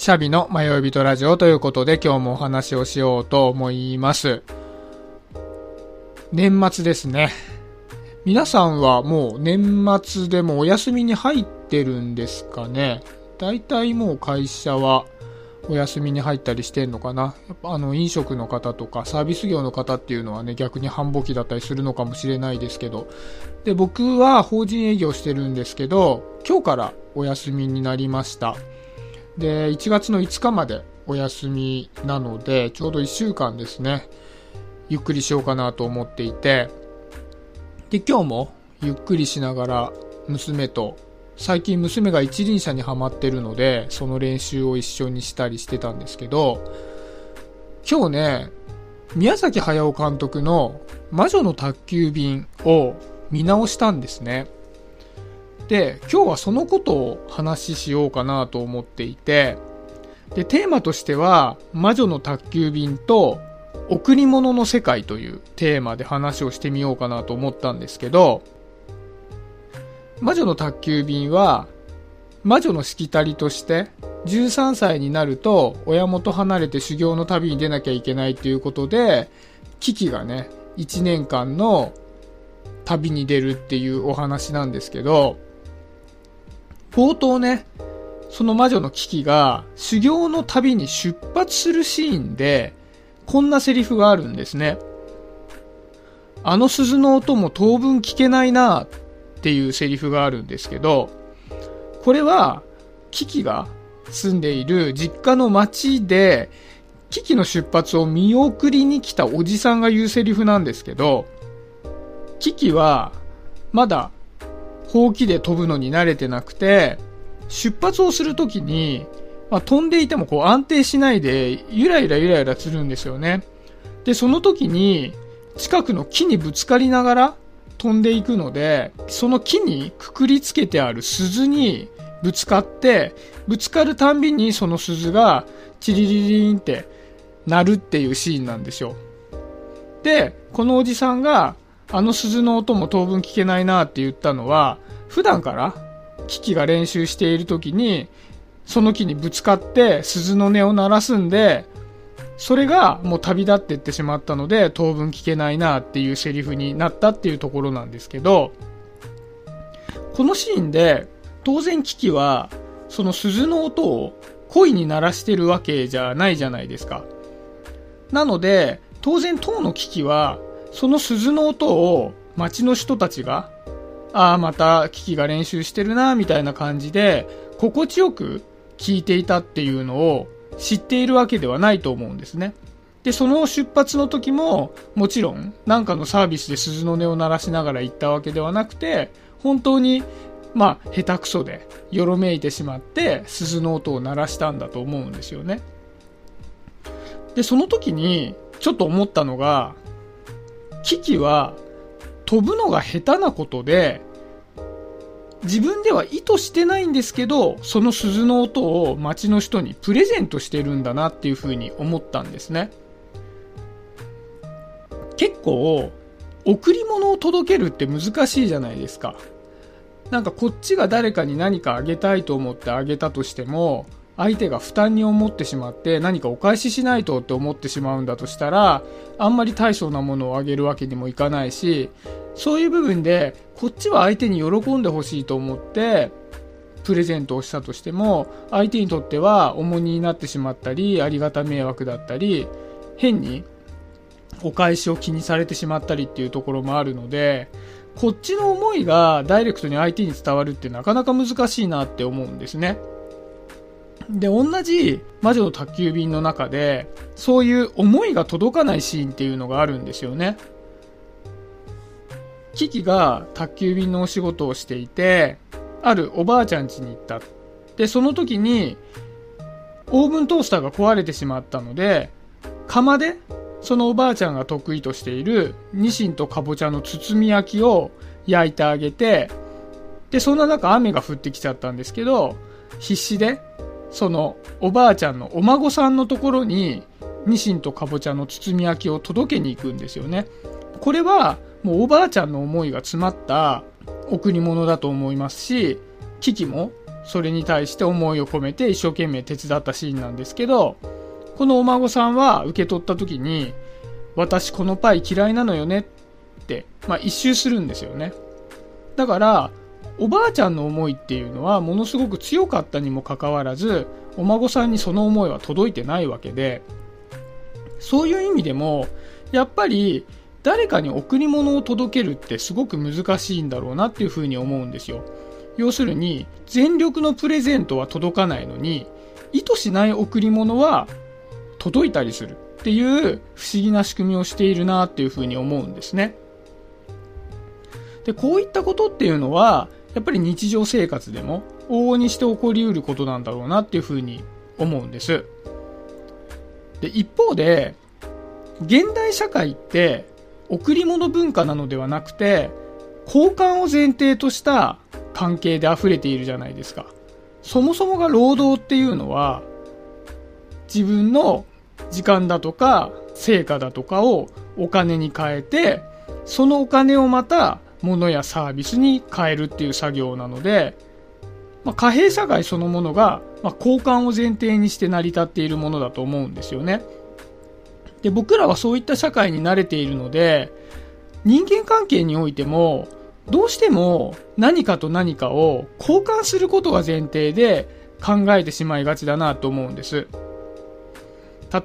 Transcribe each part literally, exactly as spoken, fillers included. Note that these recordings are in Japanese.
シャビの迷い人ラジオということで、今日もお話をしようと思います。年末ですね。皆さんはもう年末でもお休みに入ってるんですかね。だいたいもう会社はお休みに入ったりしてんのかな。やっぱあの飲食の方とかサービス業の方っていうのはね、逆に繁忙期だったりするのかもしれないですけど、で僕は法人営業してるんですけど、今日からお休みになりました。でいちがつのいつかまでお休みなので、ちょうどいっしゅうかんですね、ゆっくりしようかなと思っていて、で今日もゆっくりしながら娘と、最近娘が一輪車にハマってるのでその練習を一緒にしたりしてたんですけど、今日ね、宮崎駿監督の魔女の宅急便を見直したんですね。で今日はそのことを話ししようかなと思っていて、でテーマとしては魔女の宅急便と贈り物の世界というテーマで話をしてみようかなと思ったんですけど、魔女の宅急便は魔女のしきたりとしてじゅうさんさいになると親元離れて修行の旅に出なきゃいけないということで、キキがねいちねんかんの旅に出るっていうお話なんですけど、冒頭ね、その魔女のキキが修行の旅に出発するシーンでこんなセリフがあるんですね。あの鈴の音も当分聞けないなっていうセリフがあるんですけど、これはキキが住んでいる実家の町でキキの出発を見送りに来たおじさんが言うセリフなんですけど、キキはまだほうきで飛ぶのに慣れてなくて、出発をするときに、まあ、飛んでいてもこう安定しないでゆらゆらゆらゆらするんですよね。でその時に近くの木にぶつかりながら飛んでいくので、その木にくくりつけてある鈴にぶつかって、ぶつかるたんびにその鈴がチリリリンって鳴るっていうシーンなんですよ。でこのおじさんがあの鈴の音も当分聞けないなって言ったのは、普段からキキが練習している時にその木にぶつかって鈴の音を鳴らすんで、それがもう旅立っていってしまったので当分聞けないなっていうセリフになったっていうところなんですけど、このシーンで当然キキはその鈴の音を恋に鳴らしてるわけじゃないじゃないですか。なので当然当のキキはその鈴の音を街の人たちが、ああまたキキが練習してるなみたいな感じで心地よく聞いていたっていうのを知っているわけではないと思うんですね。でその出発の時ももちろん何かのサービスで鈴の音を鳴らしながら行ったわけではなくて、本当にまあ下手くそでよろめいてしまって鈴の音を鳴らしたんだと思うんですよね。でその時にちょっと思ったのが、キキは飛ぶのが下手なことで自分では意図してないんですけど、その鈴の音を街の人にプレゼントしてるんだなっていうふうに思ったんですね。結構贈り物を届けるって難しいじゃないですか。なんかこっちが誰かに何かあげたいと思ってあげたとしても、相手が負担に思ってしまって何かお返ししないとって思ってしまうんだとしたら、あんまり大層なものをあげるわけにもいかないし、そういう部分でこっちは相手に喜んでほしいと思ってプレゼントをしたとしても、相手にとっては重荷になってしまったり、ありがた迷惑だったり、変にお返しを気にされてしまったりっていうところもあるので、こっちの思いがダイレクトに相手に伝わるってなかなか難しいなって思うんですね。で同じ魔女の宅急便の中でそういう思いが届かないシーンっていうのがあるんですよね。キキが宅急便のお仕事をしていて、あるおばあちゃん家に行った。でその時にオーブントースターが壊れてしまったので、釜でそのおばあちゃんが得意としているニシンとかぼちゃの包み焼きを焼いてあげて、でそんな中雨が降ってきちゃったんですけど、必死でそのおばあちゃんのお孫さんのところにニシンとかぼちゃの包み焼きを届けに行くんですよね。これはもうおばあちゃんの思いが詰まった贈り物だと思いますし、キキもそれに対して思いを込めて一生懸命手伝ったシーンなんですけど、このお孫さんは受け取った時に、私このパイ嫌いなのよねって、まあ、一周するんですよね。だからおばあちゃんの思いっていうのはものすごく強かったにもかかわらず、お孫さんにその思いは届いてないわけで、そういう意味でもやっぱり誰かに贈り物を届けるってすごく難しいんだろうなっていうふうに思うんですよ。要するに全力のプレゼントは届かないのに、意図しない贈り物は届いたりするっていう不思議な仕組みをしているなっていうふうに思うんですね。で、こういったことっていうのはやっぱり日常生活でも往々にして起こりうることなんだろうなっていうふうに思うんです。で、一方で現代社会って贈り物文化なのではなくて、交換を前提とした関係で溢れているじゃないですか。そもそもが労働っていうのは自分の時間だとか成果だとかをお金に変えて、そのお金をまた物やサービスに変えるっていう作業なので、まあ、貨幣社会そのものが、まあ、交換を前提にして成り立っているものだと思うんですよね。で、僕らはそういった社会に慣れているので、人間関係においてもどうしても何かと何かを交換することが前提で考えてしまいがちだなと思うんです。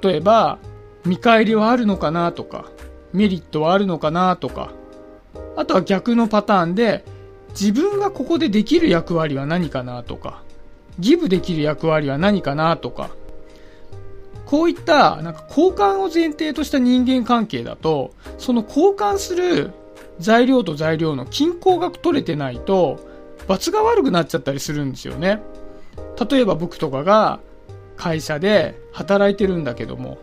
例えば見返りはあるのかなとか、メリットはあるのかなとか、あとは逆のパターンで自分がここでできる役割は何かなとか、ギブできる役割は何かなとか、こういったなんか交換を前提とした人間関係だと、その交換する材料と材料の均衡が取れてないと罰が悪くなっちゃったりするんですよね。例えば僕とかが会社で働いてるんだけども、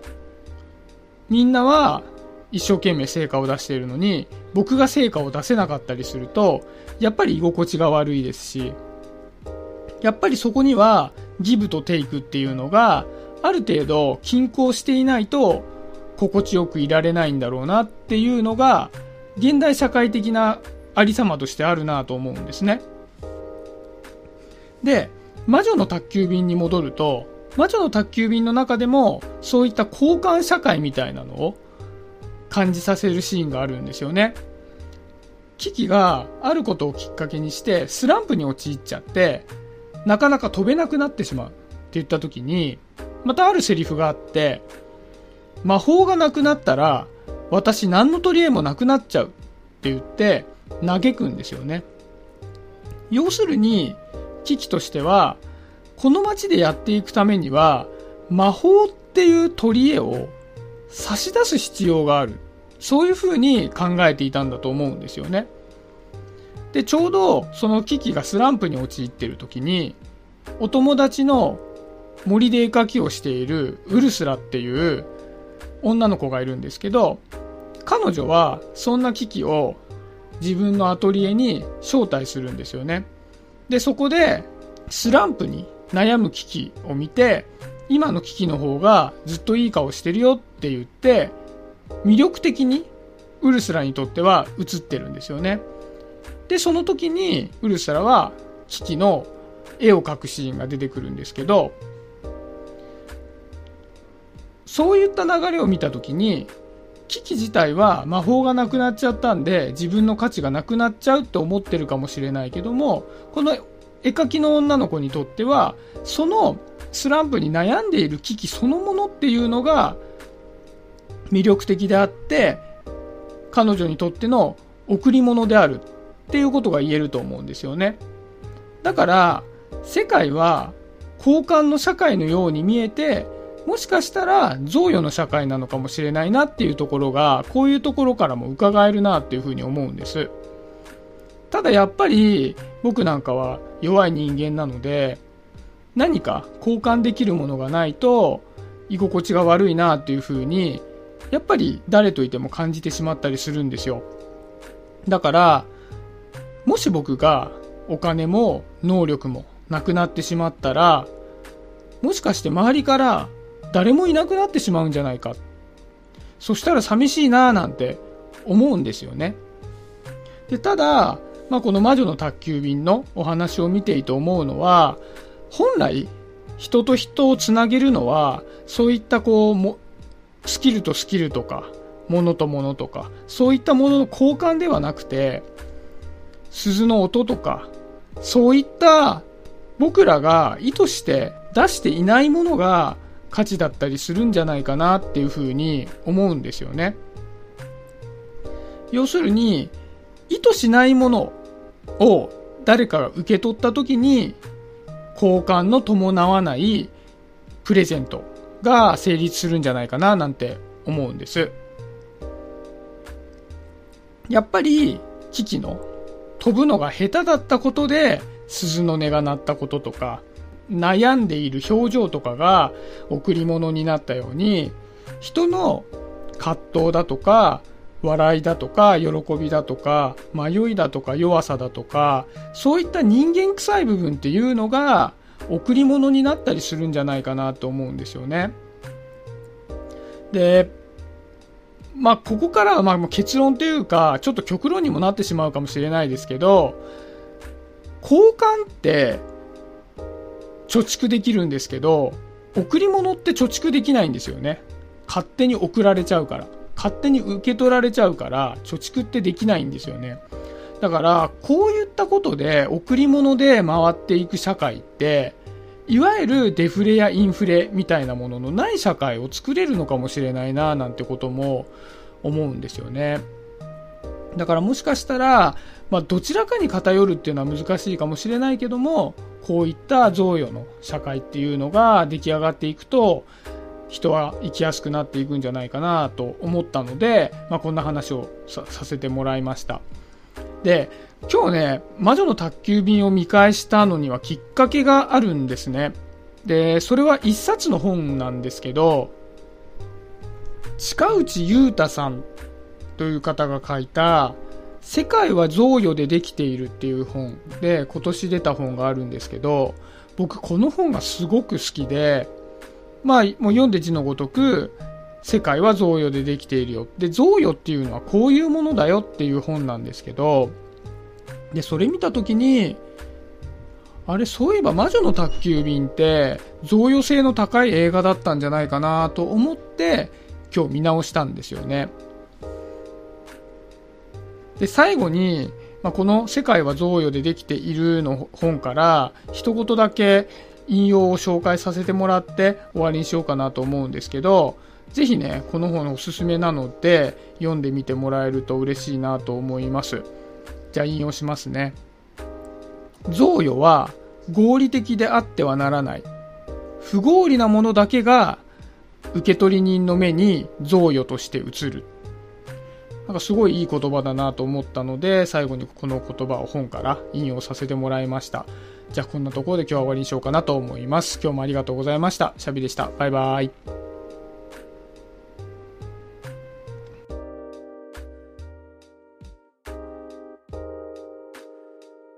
みんなは一生懸命成果を出しているのに僕が成果を出せなかったりすると、やっぱり居心地が悪いですし、やっぱりそこにはギブとテイクっていうのがある程度均衡していないと心地よくいられないんだろうなっていうのが現代社会的なありさまとしてあるなと思うんですね。で、魔女の宅急便に戻ると、魔女の宅急便の中でもそういった交換社会みたいなのを感じさせるシーンがあるんですよね。キキがあることをきっかけにしてスランプに陥っちゃって、なかなか飛べなくなってしまうって言った時に、またあるセリフがあって、魔法がなくなったら私何の取り柄もなくなっちゃうって言って嘆くんですよね。要するにキキとしてはこの街でやっていくためには魔法っていう取り柄を差し出す必要がある、そういうふうに考えていたんだと思うんですよね。で、ちょうどそのキキがスランプに陥っている時に、お友達の森で絵描きをしているウルスラっていう女の子がいるんですけど、彼女はそんなキキを自分のアトリエに招待するんですよね。で、そこでスランプに悩むキキを見て、今のキキの方がずっといい顔してるよって言って、魅力的にウルスラにとっては映ってるんですよね。で、その時にウルスラはキキの絵を描くシーンが出てくるんですけど、そういった流れを見た時に、キキ自体は魔法がなくなっちゃったんで自分の価値がなくなっちゃうって思ってるかもしれないけども、この絵描きの女の子にとってはそのスランプに悩んでいる危機そのものっていうのが魅力的であって、彼女にとっての贈り物であるっていうことが言えると思うんですよね。だから世界は交換の社会のように見えて、もしかしたら贈与の社会なのかもしれないなっていうところが、こういうところからも伺えるなっていうふうに思うんです。ただやっぱり僕なんかは弱い人間なので、何か交換できるものがないと居心地が悪いなというふうに、やっぱり誰といても感じてしまったりするんですよ。だからもし僕がお金も能力もなくなってしまったら、もしかして周りから誰もいなくなってしまうんじゃないか、そしたら寂しいななんて思うんですよね。で、ただまあ、この魔女の宅急便のお話を見ていて思うのは、本来人と人をつなげるのはそういったこうもスキルとスキルとか物と物とかそういったものの交換ではなくて、鈴の音とかそういった僕らが意図して出していないものが価値だったりするんじゃないかなっていうふうに思うんですよね。要するに意図しないものを誰かが受け取った時に交換の伴わないプレゼントが成立するんじゃないかななんて思うんです。やっぱりキキの飛ぶのが下手だったことで鈴の音が鳴ったこととか、悩んでいる表情とかが贈り物になったように、人の葛藤だとか笑いだとか喜びだとか迷いだとか弱さだとか、そういった人間臭い部分っていうのが贈り物になったりするんじゃないかなと思うんですよね。で、まあ、ここからはまあ結論というかちょっと極論にもなってしまうかもしれないですけど、交換って貯蓄できるんですけど、贈り物って貯蓄できないんですよね。勝手に送られちゃうから、勝手に受け取られちゃうから貯蓄ってできないんですよね。だからこういったことで贈り物で回っていく社会って、いわゆるデフレやインフレみたいなもののない社会を作れるのかもしれないななんてことも思うんですよね。だからもしかしたら、まあ、どちらかに偏るっていうのは難しいかもしれないけども、こういった贈与の社会っていうのが出来上がっていくと人は生きやすくなっていくんじゃないかなと思ったので、まあ、こんな話を さ, させてもらいました。で、今日ね、魔女の宅急便を見返したのにはきっかけがあるんですね。で、それは一冊の本なんですけど、近内裕太さんという方が書いた世界は贈与でできているっていう本で、今年出た本があるんですけど、僕この本がすごく好きで、まあ、もう読んで字のごとく世界は贈与でできているよ、で贈与っていうのはこういうものだよっていう本なんですけど、でそれ見た時に、あれ、そういえば魔女の宅急便って贈与性の高い映画だったんじゃないかなと思って今日見直したんですよね。で、最後に、まあ、この世界は贈与でできているの本から一言だけ引用を紹介させてもらって終わりにしようかなと思うんですけど、ぜひね、この本おすすめなので読んでみてもらえると嬉しいなと思います。じゃあ引用しますね。贈与は合理的であってはならない。不合理なものだけが受取人の目に贈与として映る。なんかすごいいい言葉だなと思ったので、最後にこの言葉を本から引用させてもらいました。じゃあこんなところで今日は終わりにしようかなと思います。今日もありがとうございました。シャビでした。バイバイ。